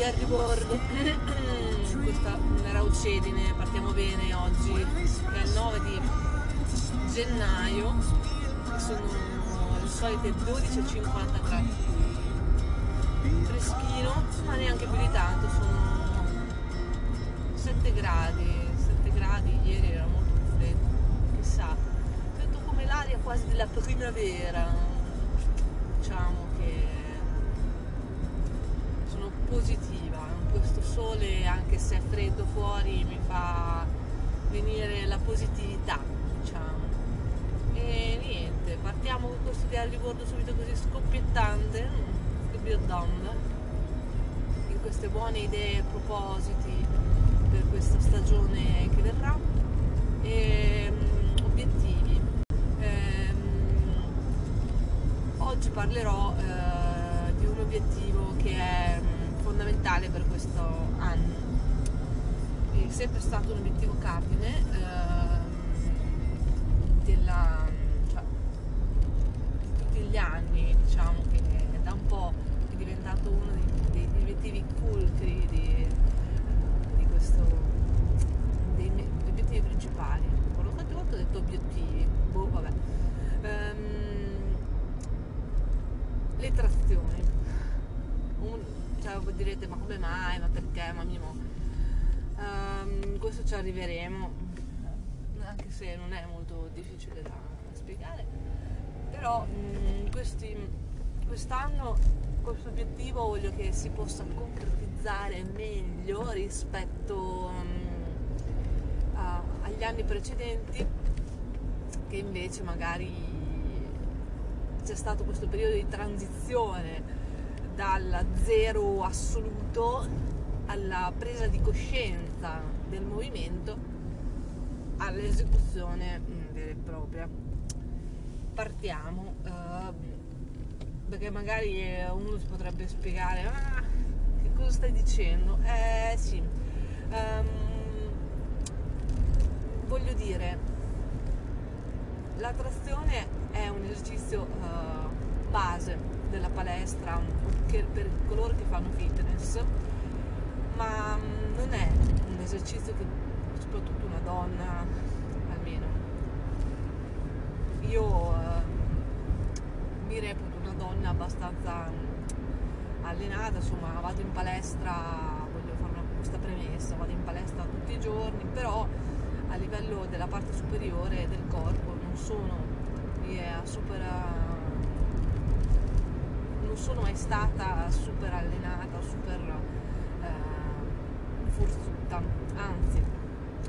via di bordo. Questa era Uccedine, partiamo bene oggi, è il 9 di gennaio, sono le solite 12:53, freschino, ma neanche più di tanto, sono 7 gradi, ieri era molto più freddo, chissà, sento come l'aria quasi della primavera, diciamo che sono positiva. Questo sole, anche se è freddo fuori, mi fa venire la positività, diciamo. E niente, partiamo con questo diario di bordo subito così scoppiettante, in queste buone idee e propositi per questa stagione che verrà, e obiettivi. Oggi parlerò di un obiettivo che è fondamentale per questo anno, è sempre stato un obiettivo cardine di tutti gli anni, diciamo che da un po' è diventato uno degli obiettivi culti degli obiettivi principali. Quando quante volte ho detto obiettivi? Boh, vabbè. Le trazioni. Cioè, voi direte, ma come mai, ma perché, ma mimo, questo ci arriveremo, anche se non è molto difficile da spiegare, però quest'anno questo obiettivo voglio che si possa concretizzare meglio rispetto agli anni precedenti, che invece magari c'è stato questo periodo di transizione dal zero assoluto alla presa di coscienza del movimento all'esecuzione vera e propria. Partiamo, perché magari uno si potrebbe spiegare, ah, che cosa stai dicendo? Sì, voglio dire, la trazione è un esercizio base della palestra per coloro che fanno fitness, ma non è un esercizio che soprattutto una donna, almeno io mi reputo una donna abbastanza allenata, insomma vado in palestra, voglio fare questa premessa, vado in palestra tutti i giorni, però a livello della parte superiore del corpo non sono non sono mai stata super allenata, super forzuta, anzi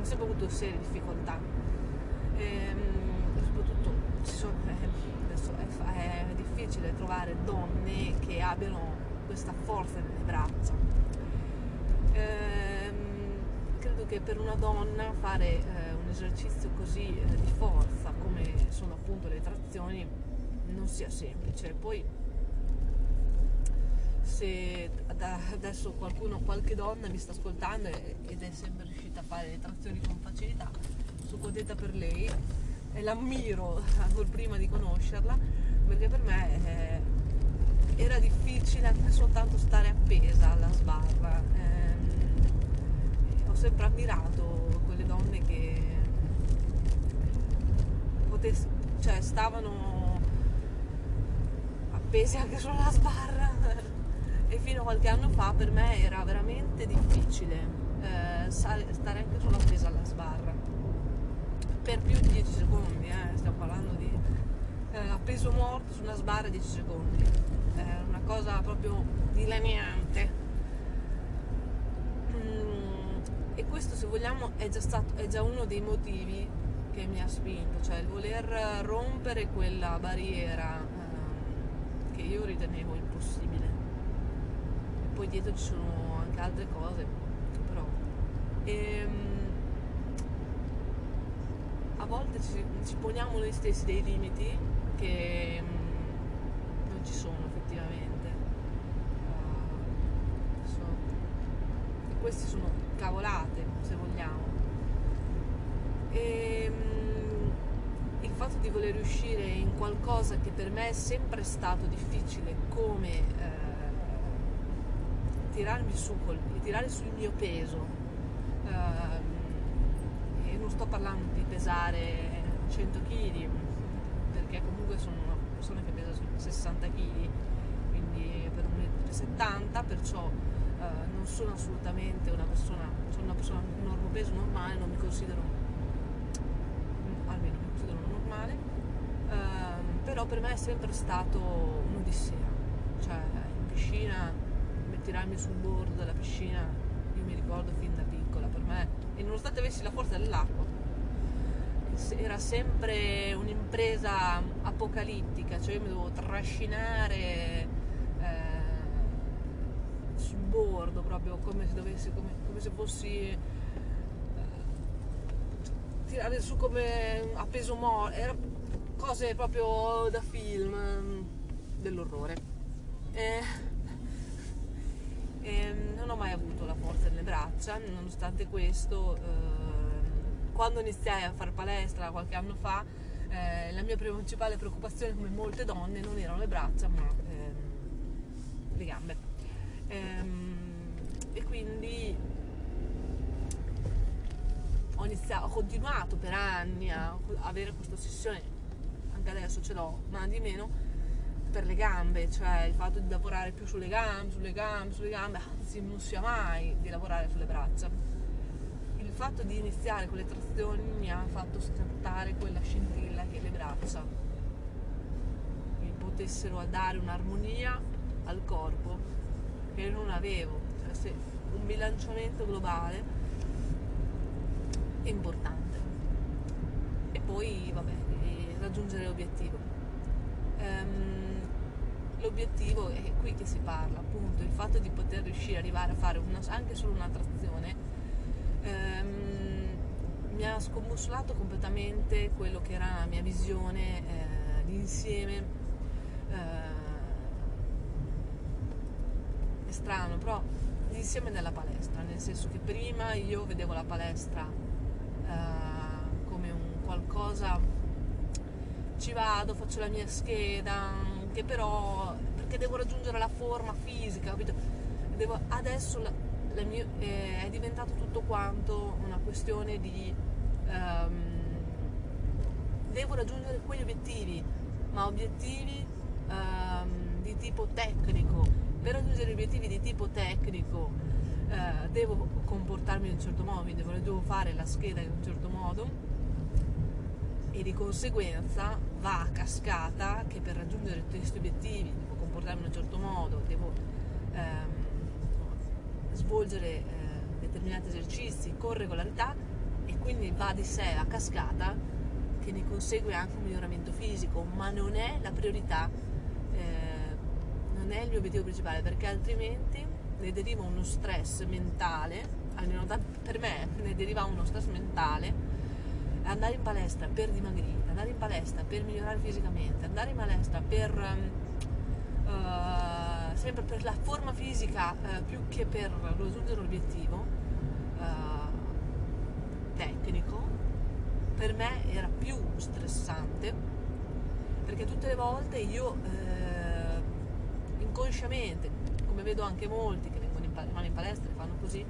ho sempre avuto serie difficoltà, soprattutto adesso è difficile trovare donne che abbiano questa forza nelle braccia. Credo che per una donna fare un esercizio così di forza come sono appunto le trazioni non sia semplice. Poi se adesso qualche donna mi sta ascoltando ed è sempre riuscita a fare le trazioni con facilità, sono contenta per lei e l'ammiro ancora prima di conoscerla, perché per me era difficile anche soltanto stare appesa alla sbarra. Ho sempre ammirato quelle donne che stavano appese anche sulla sbarra. E fino a qualche anno fa per me era veramente difficile stare anche solo appesa alla sbarra per più di 10 secondi, stiamo parlando di appeso morto su una sbarra 10 secondi, una cosa proprio dilaniante. E questo, se vogliamo, è già uno dei motivi che mi ha spinto, cioè il voler rompere quella barriera che io ritenevo impossibile. Poi dietro ci sono anche altre cose, però a volte ci poniamo noi stessi dei limiti che non ci sono effettivamente. Queste sono cavolate, se vogliamo, e il fatto di voler riuscire in qualcosa che per me è sempre stato difficile, come tirarmi su, tirare sul mio peso, e non sto parlando di pesare 100 kg, perché comunque sono una persona che pesa 60 kg, quindi per 1,70 m, perciò non sono assolutamente una persona, sono una persona con un normopeso normale, non mi considero, almeno mi considero normale, però per me è sempre stato un'odissea, cioè in piscina, tirarmi sul bordo della piscina, io mi ricordo fin da piccola, per me, e nonostante avessi la forza dell'acqua, era sempre un'impresa apocalittica, cioè io mi dovevo trascinare sul bordo, proprio come se dovessi, come se fossi tirare su come a peso morto, era cose proprio da film dell'orrore. Non ho mai avuto la forza nelle braccia. Nonostante questo, quando iniziai a fare palestra qualche anno fa, la mia principale preoccupazione, come molte donne, non erano le braccia ma le gambe, e quindi ho continuato per anni a avere questa ossessione, anche adesso ce l'ho, ma di meno, per le gambe, cioè il fatto di lavorare più sulle gambe, anzi non sia mai di lavorare sulle braccia. Il fatto di iniziare con le trazioni mi ha fatto scattare quella scintilla che le braccia mi potessero dare un'armonia al corpo che non avevo, cioè se un bilanciamento globale è importante, e poi vabbè, raggiungere l'obiettivo. L'obiettivo è qui che si parla, appunto, il fatto di poter riuscire ad arrivare a fare anche solo una trazione mi ha scombussolato completamente quello che era la mia visione di insieme. È strano, però l'insieme della palestra, nel senso che prima io vedevo la palestra come un qualcosa, ci vado, faccio la mia scheda, che però perché devo raggiungere la forma fisica, capito? Adesso è diventato tutto quanto una questione di devo raggiungere quegli obiettivi, ma obiettivi di tipo tecnico. Per raggiungere obiettivi di tipo tecnico devo comportarmi in un certo modo, quindi devo fare la scheda in un certo modo, e di conseguenza va a cascata che per raggiungere questi obiettivi devo comportarmi in un certo modo, devo svolgere determinati esercizi con regolarità, e quindi va di sé a cascata che ne consegue anche un miglioramento fisico, ma non è la priorità, non è il mio obiettivo principale, perché altrimenti ne deriva uno stress mentale, almeno per me ne deriva uno stress mentale. Andare in palestra per dimagrire, andare in palestra per migliorare fisicamente, andare in palestra per sempre per la forma fisica più che per raggiungere l'obiettivo tecnico, per me era più stressante, perché tutte le volte io inconsciamente, come vedo anche molti che vanno in palestra e fanno così,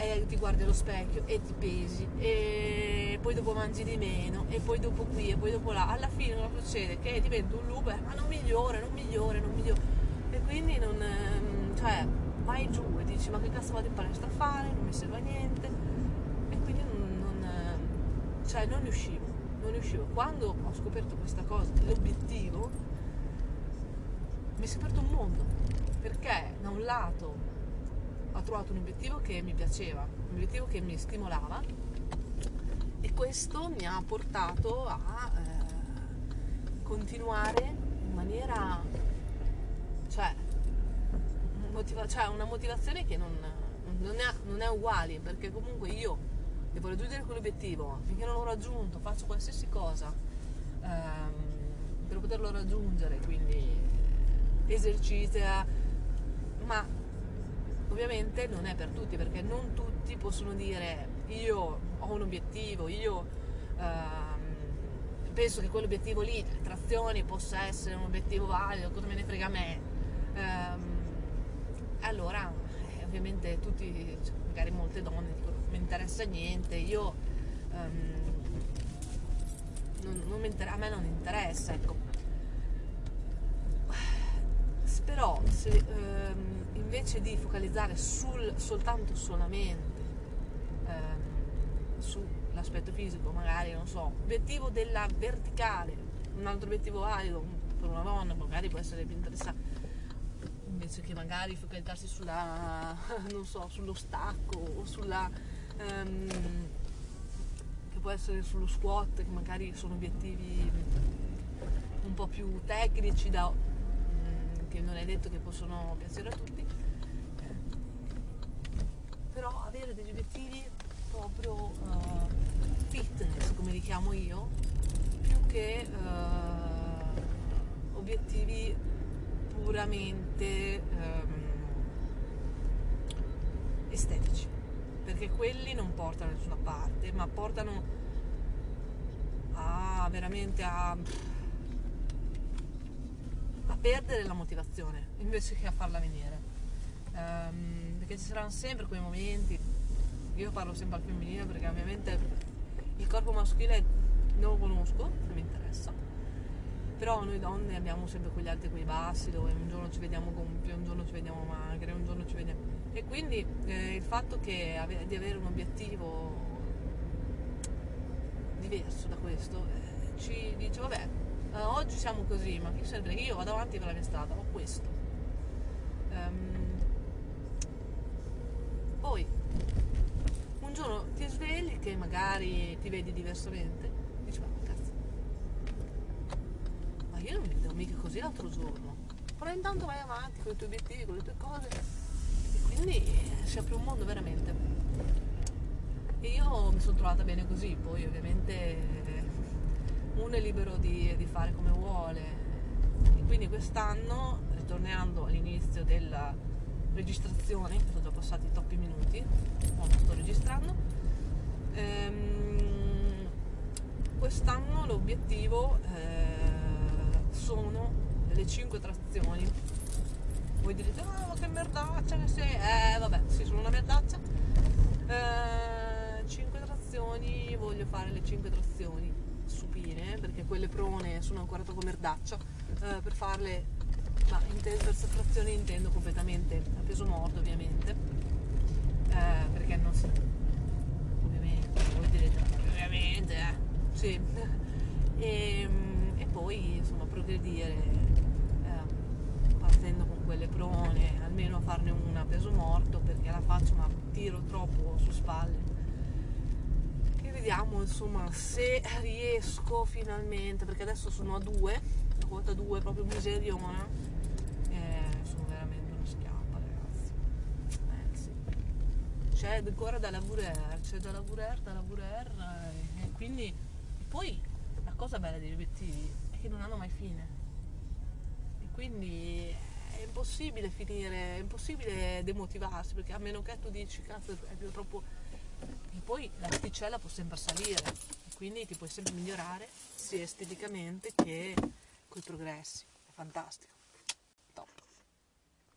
e ti guardi allo specchio e ti pesi, e poi dopo mangi di meno, e poi dopo qui, e poi dopo là, alla fine non succede che divento un loop, ma non migliore, e quindi non, cioè vai giù e dici ma che cazzo vado in palestra a fare, non mi serve a niente, e quindi cioè non riuscivo. Quando ho scoperto questa cosa, l'obiettivo, mi si è aperto un mondo, perché da un lato ho trovato un obiettivo che mi piaceva, un obiettivo che mi stimolava, e questo mi ha portato a continuare in maniera, cioè, una motivazione che non è uguale, perché comunque io devo raggiungere quell'obiettivo, finché non l'ho raggiunto faccio qualsiasi cosa per poterlo raggiungere, quindi esercizia, ma ovviamente non è per tutti, perché non tutti possono dire io ho un obiettivo, io penso che quell'obiettivo lì, le trazioni, possa essere un obiettivo valido, cosa me ne frega a me, allora ovviamente tutti, magari molte donne dicono non mi interessa niente, io a me non interessa, ecco. Però se invece di focalizzare solamente sull'aspetto fisico, magari, non so, obiettivo della verticale, un altro obiettivo valido per una donna magari può essere più interessante, invece che magari focalizzarsi sulla, non so, sullo stacco o sulla che può essere sullo squat, che magari sono obiettivi un po' più tecnici da, che non è detto che possono piacere a tutti, però avere degli obiettivi proprio fitness, come li chiamo io, più che obiettivi puramente estetici, perché quelli non portano da nessuna parte, ma portano a veramente a perdere la motivazione invece che a farla venire, perché ci saranno sempre quei momenti. Io parlo sempre al femminile perché ovviamente il corpo maschile non lo conosco, non mi interessa, però noi donne abbiamo sempre quegli alti e quei bassi, dove un giorno ci vediamo gonfie, un giorno ci vediamo magre, un giorno ci vediamo, e quindi il fatto che di avere un obiettivo diverso da questo ci dice vabbè, oggi siamo così, ma chi se ne frega, io vado avanti per la mia strada, ho questo. Poi un giorno ti svegli che magari ti vedi diversamente, dici ma cazzo, ma io non mi vedevo mica così l'altro giorno, però intanto vai avanti con i tuoi obiettivi, con le tue cose, e quindi si apre un mondo veramente. E io mi sono trovata bene così, poi ovviamente uno è libero di fare come vuole, e quindi quest'anno, ritornando all'inizio della registrazione, che sono già passati troppi minuti, quando sto registrando, quest'anno l'obiettivo sono le 5 trazioni. Voi direte, oh che merdaccia che sei, vabbè, sì, sono una merdaccia, 5 trazioni, voglio fare le 5 trazioni supine, perché quelle prone sono ancora troppo merdaccia per farle, ma per sottrazione intendo completamente a peso morto, ovviamente, perché non si, ovviamente voi direte ovviamente sì. E poi insomma progredire partendo con quelle prone, almeno farne una a peso morto, perché la faccio ma tiro troppo su spalle. Vediamo insomma se riesco finalmente, perché adesso sono a 2, la quota 2 proprio miseriona, sono veramente una schiappa, ragazzi, sì. C'è ancora da lavorare, e quindi poi la cosa bella degli obiettivi è che non hanno mai fine, e quindi è impossibile finire, è impossibile demotivarsi, perché a meno che tu dici cazzo è più troppo. E poi l'asticella può sempre salire, quindi ti puoi sempre migliorare sia esteticamente che coi progressi, è fantastico.